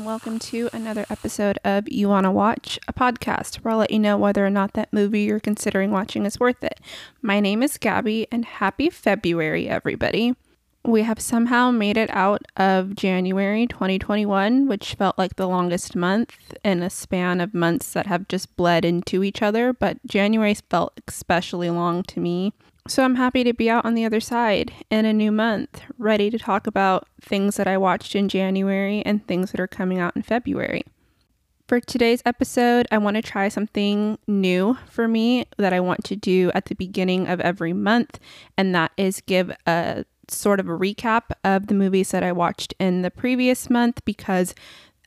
and welcome to another episode of You Wanna Watch, a podcast where I'll let you know whether or not that movie you're considering watching is worth it. My name is Gabby, and happy February, everybody. We have somehow made it out of January 2021, which felt like the longest month in a span of months that have just bled into each other, but January felt especially long to me. So I'm happy to be out on the other side in a new month, ready to talk about things that I watched in January and things that are coming out in February. For today's episode, I want to try something new for me that I want to do at the beginning of every month, and that is give a sort of a recap of the movies that I watched in the previous month, because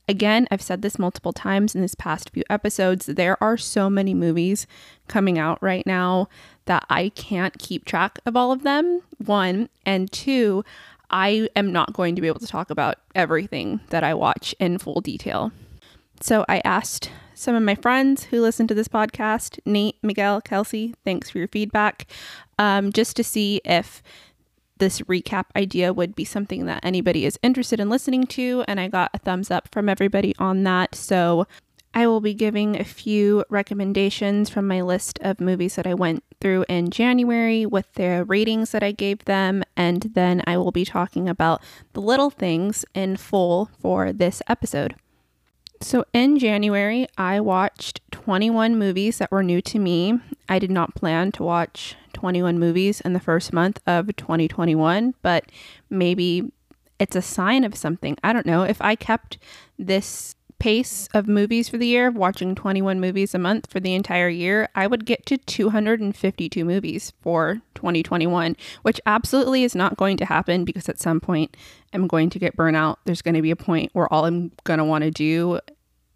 again, I've said this multiple times in this past few episodes, there are so many movies coming out right now that I can't keep track of all of them, one, and two, I am not going to be able to talk about everything that I watch in full detail. So I asked some of my friends who listen to this podcast, Nate, Miguel, Kelsey, thanks for your feedback, just to see if this recap idea would be something that anybody is interested in listening to, and I got a thumbs up from everybody on that. So I will be giving a few recommendations from my list of movies that I went through in January with the ratings that I gave them, and then I will be talking about The Little Things in full for this episode. So in January, I watched 21 movies that were new to me. I did not plan to watch 21 movies in the first month of 2021, but maybe it's a sign of something. I don't know. If I kept this pace of movies for the year, watching 21 movies a month for the entire year, I would get to 252 movies for 2021, which absolutely is not going to happen, because at some point I'm going to get burnt out. There's going to be a point where all I'm going to want to do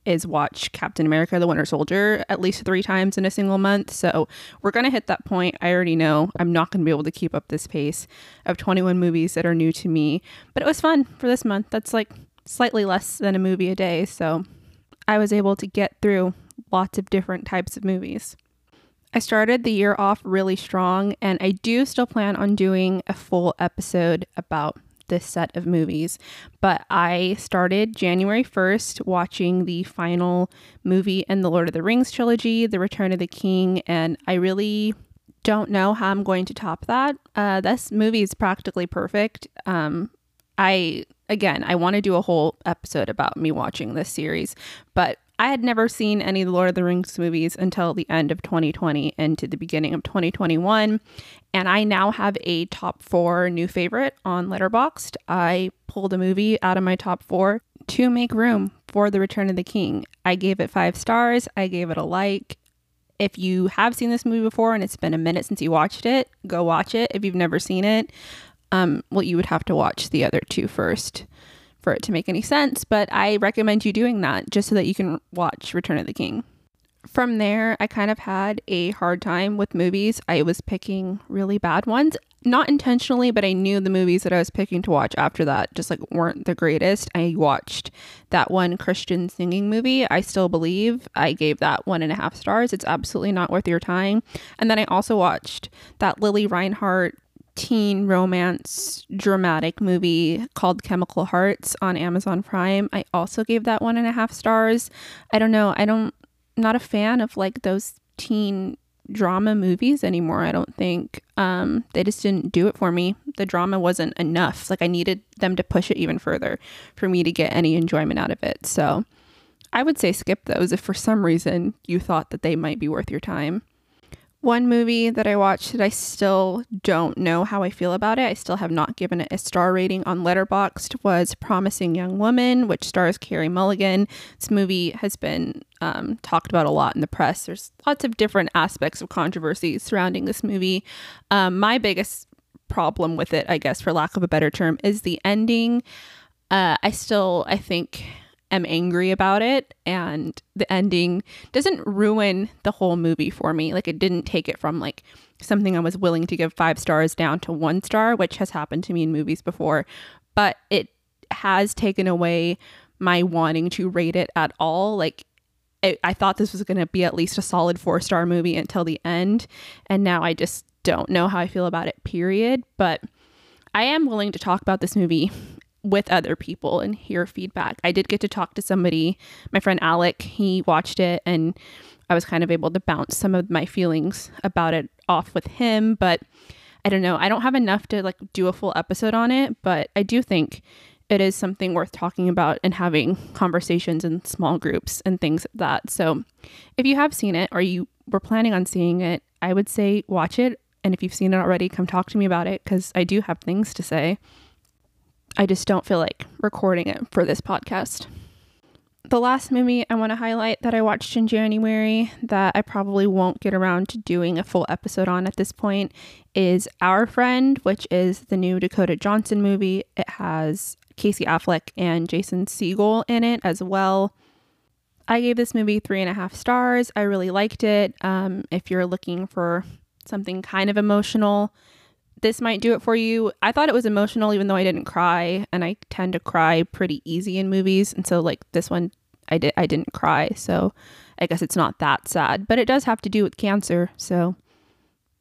is watch Captain America: The Winter Soldier at least 3 times in a single month. So we're going to hit that point. I already know I'm not going to be able to keep up this pace of 21 movies that are new to me, but it was fun for this month. That's like slightly less than a movie a day, so I was able to get through lots of different types of movies. I started the year off really strong, and I do still plan on doing a full episode about this set of movies, but I started January 1st watching the final movie in the Lord of the Rings trilogy, The Return of the King, and I really don't know how I'm going to top that. This movie is practically perfect. Again, I want to do a whole episode about me watching this series, but I had never seen any of the Lord of the Rings movies until the end of 2020 and to the beginning of 2021, and I now have a top 4 new favorite on Letterboxd. I pulled a movie out of my top 4 to make room for The Return of the King. I gave it 5 stars. I gave it a like. If you have seen this movie before and it's been a minute since you watched it, go watch it. If you've never seen it, well, you would have to watch the other 2 first for it to make any sense, but I recommend you doing that just so that you can watch Return of the King. From there, I kind of had a hard time with movies. I was picking really bad ones, not intentionally, but I knew the movies that I was picking to watch after that just like weren't the greatest. I watched that one Christian singing movie, I Still Believe. I gave that 1.5 stars. It's absolutely not worth your time. And then I also watched that Lily Reinhart teen romance dramatic movie called Chemical Hearts on Amazon Prime. I also gave that 1.5 stars. I don't know. I'm not a fan of like those teen drama movies anymore. I don't think they just didn't do it for me. The drama wasn't enough. Like I needed them to push it even further for me to get any enjoyment out of it. So I would say skip those if for some reason you thought that they might be worth your time. One movie that I watched that I still don't know how I feel about it, I still have not given it a star rating on Letterboxd, was Promising Young Woman, which stars Carey Mulligan. This movie has been talked about a lot in the press. There's lots of different aspects of controversy surrounding this movie. My biggest problem with it, I guess, for lack of a better term, is the ending. I think I'm angry about it, and the ending doesn't ruin the whole movie for me. Like it didn't take it from like something I was willing to give 5 stars down to 1 star, which has happened to me in movies before, but it has taken away my wanting to rate it at all. Like I thought this was going to be at least a solid 4-star movie until the end, and now I just don't know how I feel about it, period. But I am willing to talk about this movie with other people and hear feedback. I did get to talk to somebody, my friend Alec. He watched it, and I was kind of able to bounce some of my feelings about it off with him. But I don't know. I don't have enough to like do a full episode on it, but I do think it is something worth talking about and having conversations in small groups and things like that. So if you have seen it or you were planning on seeing it, I would say watch it. And if you've seen it already, come talk to me about it, because I do have things to say. I just don't feel like recording it for this podcast. The last movie I want to highlight that I watched in January that I probably won't get around to doing a full episode on at this point is Our Friend, which is the new Dakota Johnson movie. It has Casey Affleck and Jason Segel in it as well. I gave this movie 3.5 stars. I really liked it. If you're looking for something kind of emotional, this might do it for you. I thought it was emotional, even though I didn't cry, and I tend to cry pretty easy in movies. And so like this one, I didn't cry. So I guess it's not that sad, but it does have to do with cancer. So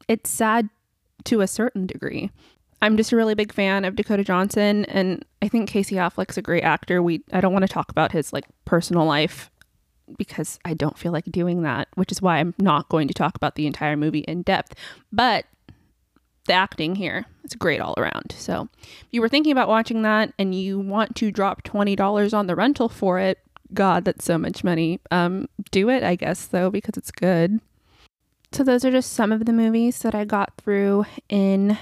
it's sad to a certain degree. I'm just a really big fan of Dakota Johnson, and I think Casey Affleck's a great actor. I don't want to talk about his like personal life because I don't feel like doing that, which is why I'm not going to talk about the entire movie in depth. But the acting here, it's great all around. So if you were thinking about watching that and you want to drop $20 on the rental for it, God, that's so much money. Do it, I guess, though, because it's good. So those are just some of the movies that I got through in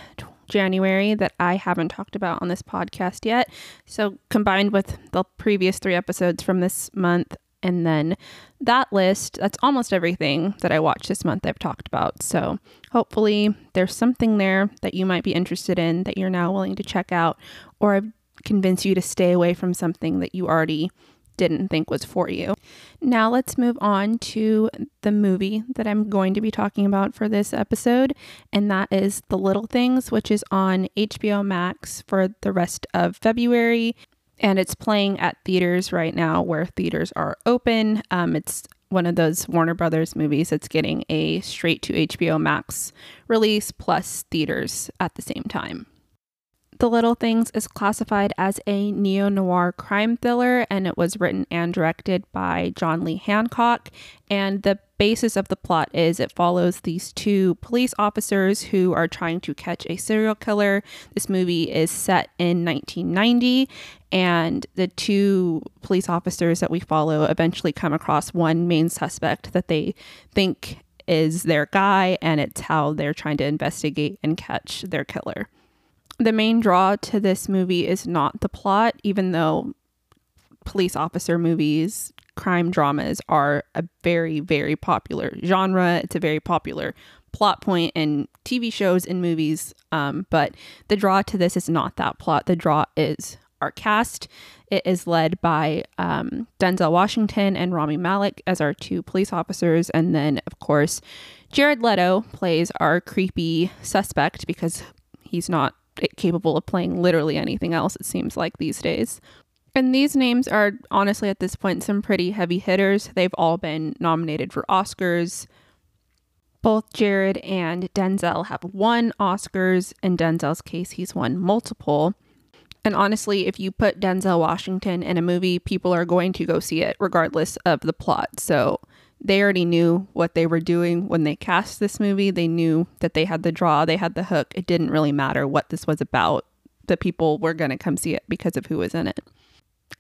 January that I haven't talked about on this podcast yet. So combined with the previous 3 episodes from this month and then that list, that's almost everything that I watched this month I've talked about. So hopefully there's something there that you might be interested in that you're now willing to check out, or I've convinced you to stay away from something that you already didn't think was for you. Now let's move on to the movie that I'm going to be talking about for this episode, and that is The Little Things, which is on HBO Max for the rest of February. And it's playing at theaters right now where theaters are open. It's one of those Warner Brothers movies that's getting a straight to HBO Max release plus theaters at the same time. The Little Things is classified as a neo-noir crime thriller, and it was written and directed by John Lee Hancock. And the basis of the plot is it follows these 2 police officers who are trying to catch a serial killer. This movie is set in 1990, and the 2 police officers that we follow eventually come across one main suspect that they think is their guy, and it's how they're trying to investigate and catch their killer. The main draw to this movie is not the plot, even though police officer movies, crime dramas are a very, very popular genre. It's a very popular plot point in TV shows and movies, but the draw to this is not that plot. The draw is our cast. It is led by Denzel Washington and Rami Malek as our 2 police officers. And then, of course, Jared Leto plays our creepy suspect because he's not capable of playing literally anything else, it seems like, these days. And these names are honestly at this point some pretty heavy hitters. They've all been nominated for Oscars. Both Jared and Denzel have won Oscars. In Denzel's case, he's won multiple. And honestly, if you put Denzel Washington in a movie, people are going to go see it regardless of the plot. So they already knew what they were doing when they cast this movie. They knew that they had the draw, they had the hook. It didn't really matter what this was about. The people were going to come see it because of who was in it.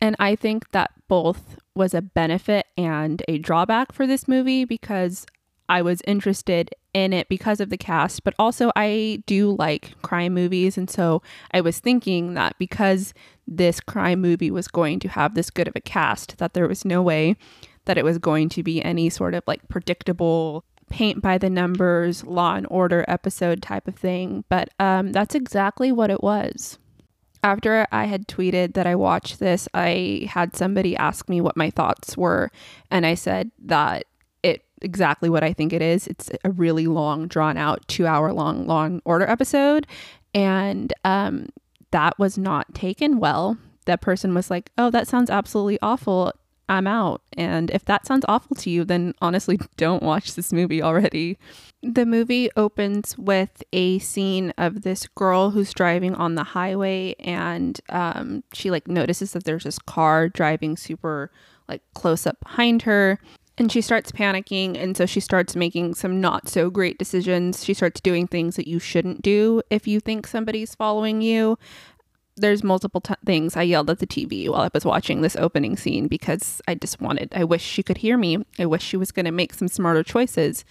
And I think that both was a benefit and a drawback for this movie, because I was interested in it because of the cast, but also I do like crime movies. And so I was thinking that because this crime movie was going to have this good of a cast, that there was no way that it was going to be any sort of like predictable paint by the numbers, Law and Order episode type of thing. But that's exactly what it was. After I had tweeted that I watched this, I had somebody ask me what my thoughts were. And I said that it exactly what I think it is. It's a really long, drawn out, 2-hour-long Law and Order episode. And that was not taken well. That person was like, "Oh, that sounds absolutely awful." I'm out. And if that sounds awful to you, then honestly, don't watch this movie already. The movie opens with a scene of this girl who's driving on the highway, and she like notices that there's this car driving super like close up behind her, and she starts panicking. And so she starts making some not so great decisions. She starts doing things that you shouldn't do if you think somebody's following you. There's multiple things. I yelled at the TV while I was watching this opening scene because I wish she could hear me. I wish she was going to make some smarter choices.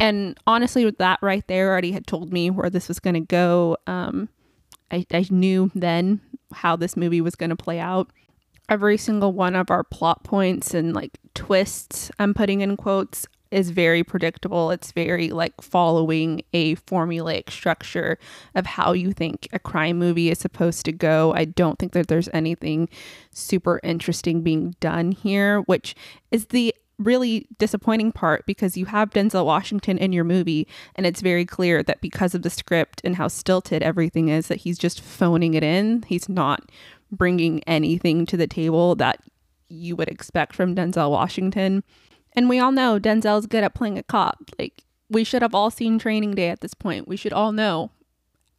And honestly, with that right there already had told me where this was going to go. I knew then how this movie was going to play out. Every single one of our plot points and like twists, I'm putting in quotes, is very predictable. It's very like following a formulaic structure of how you think a crime movie is supposed to go. I don't think that there's anything super interesting being done here, which is the really disappointing part, because you have Denzel Washington in your movie and it's very clear that because of the script and how stilted everything is, that he's just phoning it in. He's not bringing anything to the table that you would expect from Denzel Washington. And we all know Denzel's good at playing a cop. Like, we should have all seen Training Day at this point. We should all know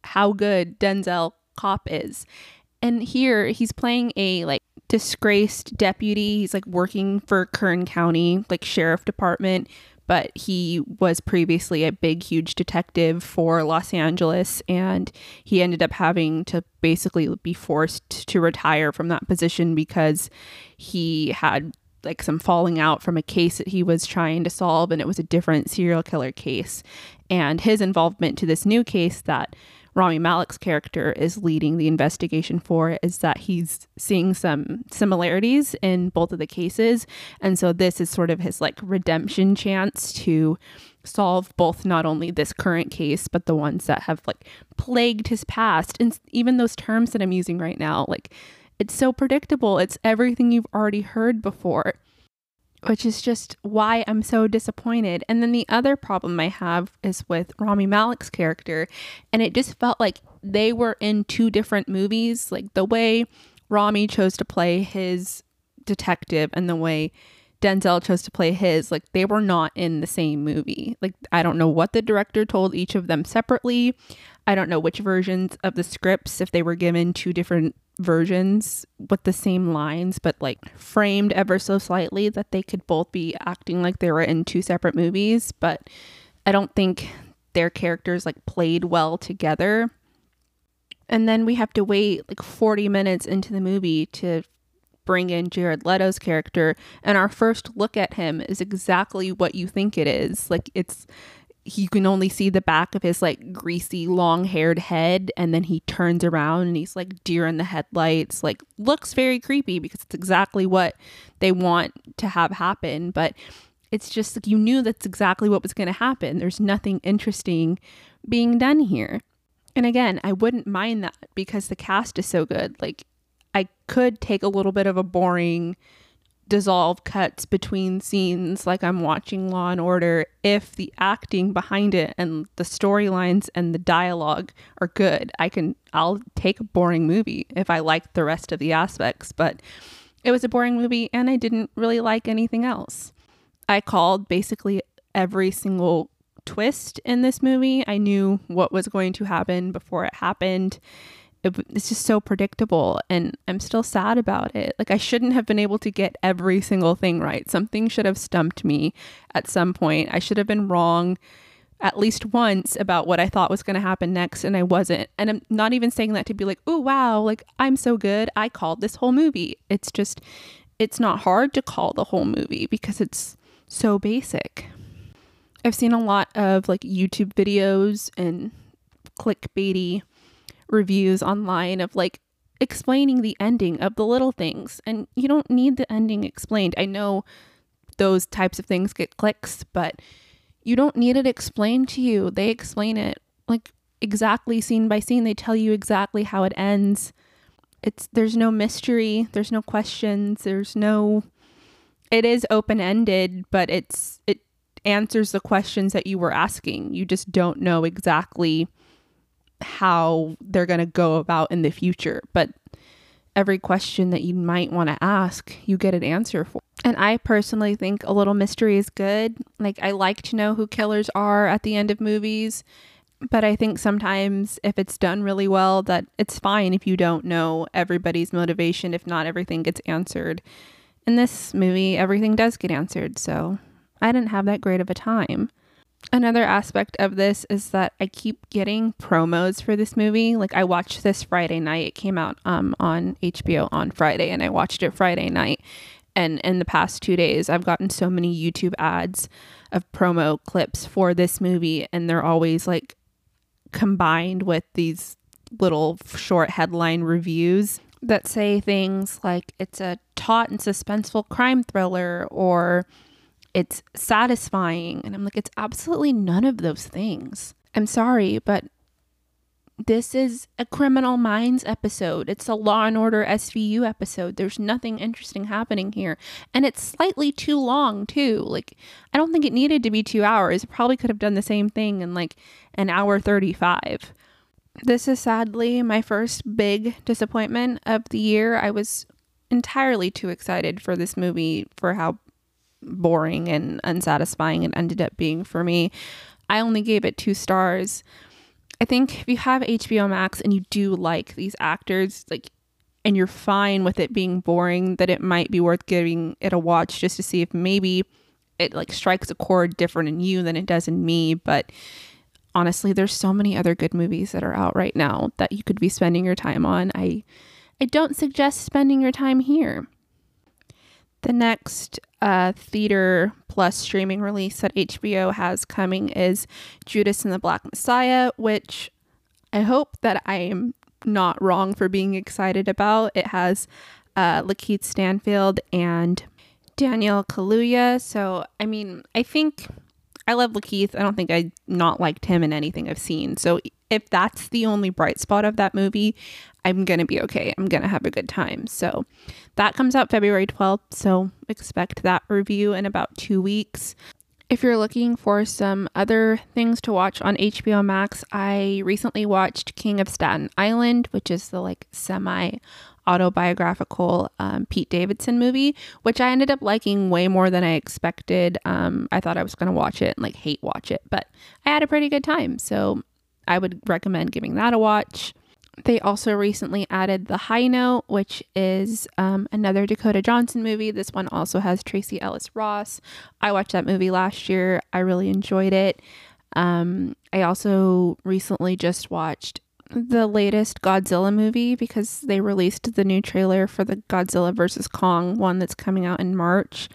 how good Denzel cop is. And here he's playing a like disgraced deputy. He's like working for Kern County, like sheriff department, but he was previously a big, huge detective for Los Angeles. And he ended up having to basically be forced to retire from that position because he had like some falling out from a case that he was trying to solve, and it was a different serial killer case. And his involvement to this new case that Rami Malek's character is leading the investigation for is that he's seeing some similarities in both of the cases. And so this is sort of his like redemption chance to solve both, not only this current case, but the ones that have like plagued his past. And even those terms that I'm using right now, like, it's so predictable. It's everything you've already heard before, which is just why I'm so disappointed. And then the other problem I have is with Rami Malek's character, and it just felt like they were in two different movies. Like, the way Rami chose to play his detective and the way Denzel chose to play his, like, they were not in the same movie. Like, I don't know what the director told each of them separately. I don't know which versions of the scripts, if they were given two different versions with the same lines, but like framed ever so slightly, that they could both be acting like they were in two separate movies. But I don't think their characters like played well together. And then we have to wait like 40 minutes into the movie to bring in Jared Leto's character. And our first look at him is exactly what you think it is. Like, it's, you can only see the back of his like greasy long haired head, and then he turns around and he's like deer in the headlights. Like, looks very creepy because it's exactly what they want to have happen. But it's just like, you knew that's exactly what was going to happen. There's nothing interesting being done here. And again, I wouldn't mind that because the cast is so good. Like, I could take a little bit of a boring dissolve cuts between scenes like I'm watching Law and Order if the acting behind it and the storylines and the dialogue are good. I'll take a boring movie if I like the rest of the aspects, but it was a boring movie and I didn't really like anything else. I called basically every single twist in this movie. I knew what was going to happen before it happened. It's just so predictable, and I'm still sad about it. Like, I shouldn't have been able to get every single thing right. Something should have stumped me at some point. I should have been wrong at least once about what I thought was going to happen next, and I wasn't. And I'm not even saying that to be like, oh, wow, like, I'm so good, I called this whole movie. It's just, it's not hard to call the whole movie because it's so basic. I've seen a lot of like YouTube videos and clickbaity reviews online of like explaining the ending of The Little Things, and you don't need the ending explained. I know those types of things get clicks, but you don't need it explained to you. They explain it like exactly scene by scene. They tell you exactly how it ends. There's no mystery, there's no questions, it is open-ended, but it answers the questions that you were asking. You just don't know exactly how they're going to go about in the future. But every question that you might want to ask, you get an answer for. And I personally think a little mystery is good. Like, I like to know who killers are at the end of movies, but I think sometimes if it's done really well, that it's fine if you don't know everybody's motivation, if not everything gets answered. In this movie, everything does get answered, so I didn't have that great of a time. Another aspect of this is that I keep getting promos for this movie. Like, I watched this Friday night. It came out on HBO on Friday, and I watched it Friday night. And in the past 2 days, I've gotten so many YouTube ads of promo clips for this movie, and they're always like combined with these little short headline reviews that say things like it's a taut and suspenseful crime thriller, or it's satisfying. And I'm like, it's absolutely none of those things. I'm sorry, but this is a Criminal Minds episode. It's a Law and Order SVU episode. There's nothing interesting happening here. And it's slightly too long too. Like, I don't think it needed to be 2 hours. It probably could have done the same thing in like an hour 35. This is sadly my first big disappointment of the year. I was entirely too excited for this movie for how boring and unsatisfying it ended up being for me. I only gave it 2 stars. I think if you have HBO Max and you do like these actors, like, and you're fine with it being boring, that it might be worth giving it a watch just to see if maybe it like strikes a chord different in you than it does in me. But honestly, there's so many other good movies that are out right now that you could be spending your time on. I don't suggest spending your time here. The next theater plus streaming release that HBO has coming is Judas and the Black Messiah, which I hope that I am not wrong for being excited about. It has Lakeith Stanfield and Daniel Kaluuya. So, I mean, I think I love Lakeith. I don't think I not liked him in anything I've seen. So if that's the only bright spot of that movie, I'm going to be okay. I'm going to have a good time. So that comes out February 12th. So expect that review in about 2 weeks. If you're looking for some other things to watch on HBO Max, I recently watched King of Staten Island, which is the like semi autobiographical Pete Davidson movie, which I ended up liking way more than I expected. I thought I was going to watch it and like hate watch it, but I had a pretty good time. So I would recommend giving that a watch. They also recently added The High Note, which is another Dakota Johnson movie. This one also has Tracy Ellis Ross. I watched that movie last year. I really enjoyed it. I also recently just watched the latest Godzilla movie because they released the new trailer for the Godzilla vs. Kong one that's coming out in March.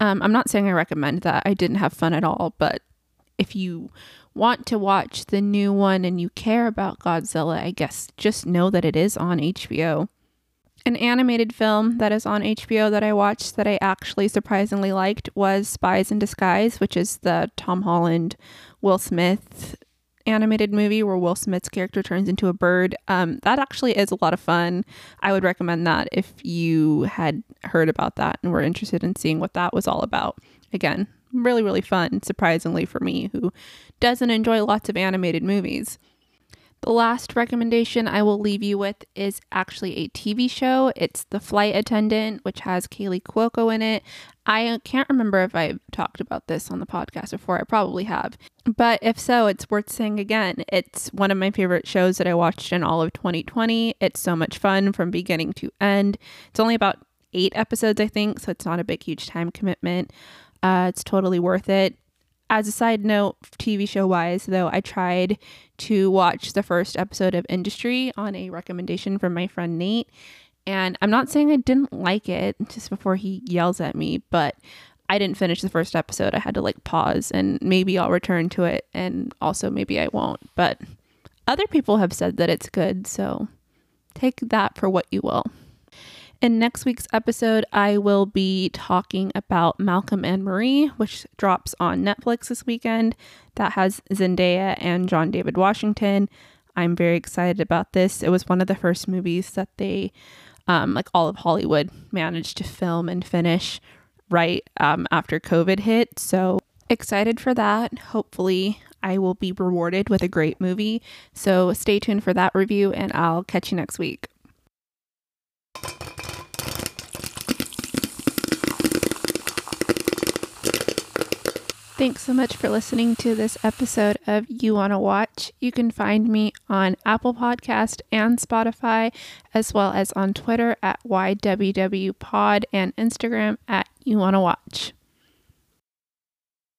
I'm not saying I recommend that. I didn't have fun at all, but if you want to watch the new one and you care about Godzilla, I guess just know that it is on HBO. An animated film that is on HBO that I watched that I actually surprisingly liked was Spies in Disguise, which is the Tom Holland, Will Smith animated movie where Will Smith's character turns into a bird. That actually is a lot of fun. I would recommend that if you had heard about that and were interested in seeing what that was all about. Again, really, really fun, surprisingly for me, who doesn't enjoy lots of animated movies. The last recommendation I will leave you with is actually a TV show. It's The Flight Attendant, which has Kaley Cuoco in it. I can't remember if I've talked about this on the podcast before. I probably have. But if so, it's worth saying again. It's one of my favorite shows that I watched in all of 2020. It's so much fun from beginning to end. It's only about 8 episodes, I think, so it's not a big, huge time commitment. It's totally worth it. As a side note, TV show wise, though, I tried to watch the first episode of Industry on a recommendation from my friend Nate. And I'm not saying I didn't like it just before he yells at me, but I didn't finish the first episode. I had to like pause, and maybe I'll return to it. And also maybe I won't. But other people have said that it's good. So take that for what you will. In next week's episode, I will be talking about Malcolm and Marie, which drops on Netflix this weekend. That has Zendaya and John David Washington. I'm very excited about this. It was one of the first movies that they, like all of Hollywood, managed to film and finish right after COVID hit. So excited for that. Hopefully, I will be rewarded with a great movie. So stay tuned for that review, and I'll catch you next week. Thanks so much for listening to this episode of You Wanna Watch. You can find me on Apple Podcast and Spotify, as well as on Twitter at YWWpod and Instagram at You Wanna Watch.